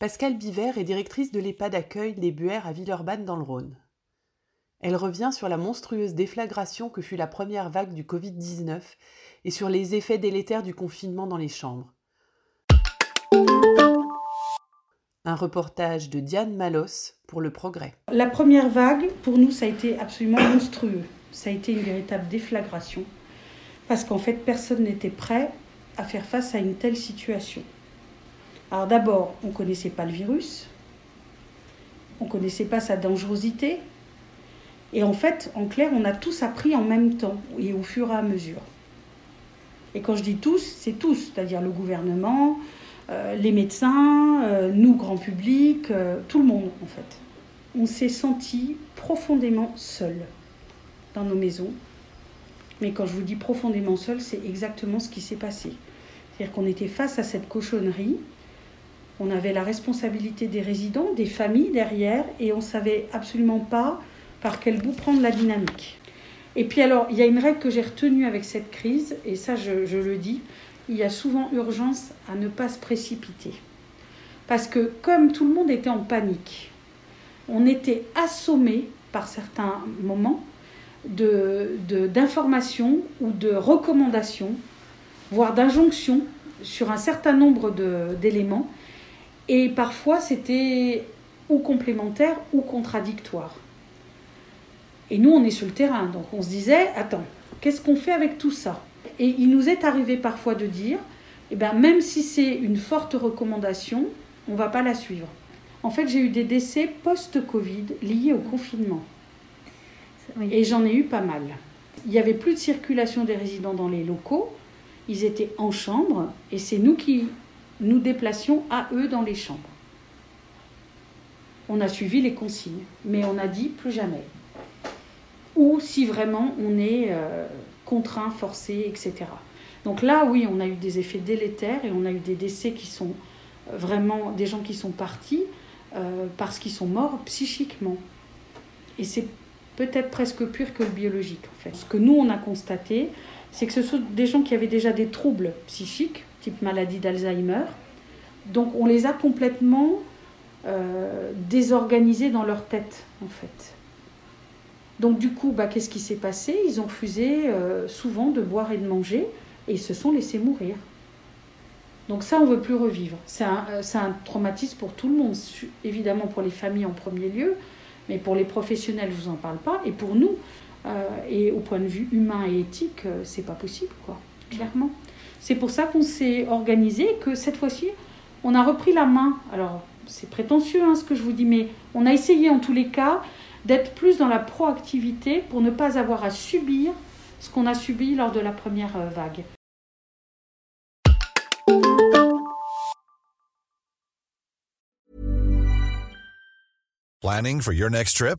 Pascale Bivert est directrice de l'EHPAD d'accueil Les Buères à Villeurbanne dans le Rhône. Elle revient sur la monstrueuse déflagration que fut la première vague du Covid-19 et sur les effets délétères du confinement dans les chambres. Un reportage de Diane Malos pour Le Progrès. La première vague, pour nous, ça a été absolument monstrueux. Ça a été une véritable déflagration parce qu'en fait, personne n'était prêt à faire face à une telle situation. Alors d'abord, on ne connaissait pas le virus, on ne connaissait pas sa dangerosité. Et en fait, en clair, on a tous appris en même temps et au fur et à mesure. Et quand je dis tous, c'est tous, c'est-à-dire le gouvernement, les médecins, nous, grand public, tout le monde en fait. On s'est sentis profondément seuls dans nos maisons. Mais quand je vous dis profondément seuls, c'est exactement ce qui s'est passé. C'est-à-dire qu'on était face à cette cochonnerie, on avait la responsabilité des résidents, des familles derrière, et on ne savait absolument pas par quel bout prendre la dynamique. Et puis alors, il y a une règle que j'ai retenue avec cette crise, et ça je le dis, il y a souvent urgence à ne pas se précipiter. Parce que comme tout le monde était en panique, on était assommé par certains moments d'informations ou de recommandations, voire d'injonctions sur un certain nombre d'éléments. Et parfois, c'était ou complémentaire ou contradictoire. Et nous, on est sur le terrain, donc on se disait, attends, qu'est-ce qu'on fait avec tout ça ? Et il nous est arrivé parfois de dire, eh ben, même si c'est une forte recommandation, on ne va pas la suivre. En fait, j'ai eu des décès post-Covid liés au confinement. Oui. Et j'en ai eu pas mal. Il n'y avait plus de circulation des résidents dans les locaux, ils étaient en chambre, et c'est nous qui nous déplacions à eux dans les chambres. On a suivi les consignes, mais on a dit plus jamais. Ou si vraiment on est contraint, forcé, etc. Donc là, oui, on a eu des effets délétères et on a eu des décès qui sont vraiment des gens qui sont partis parce qu'ils sont morts psychiquement. Et c'est peut-être presque pire que le biologique, en fait. Ce que nous, on a constaté, c'est que ce sont des gens qui avaient déjà des troubles psychiques, type maladie d'Alzheimer. Donc on les a complètement désorganisés dans leur tête, en fait. Donc du coup, qu'est-ce qui s'est passé ? Ils ont refusé souvent de boire et de manger et ils se sont laissés mourir. Donc ça, on ne veut plus revivre. C'est un traumatisme pour tout le monde, évidemment pour les familles en premier lieu, mais pour les professionnels, je ne vous en parle pas. Et pour nous, et au point de vue humain et éthique, c'est pas possible, quoi, clairement. C'est pour ça qu'on s'est organisé, que cette fois-ci, on a repris la main. Alors, c'est prétentieux ce que je vous dis, mais on a essayé en tous les cas d'être plus dans la proactivité pour ne pas avoir à subir ce qu'on a subi lors de la première vague. Planning for your next trip?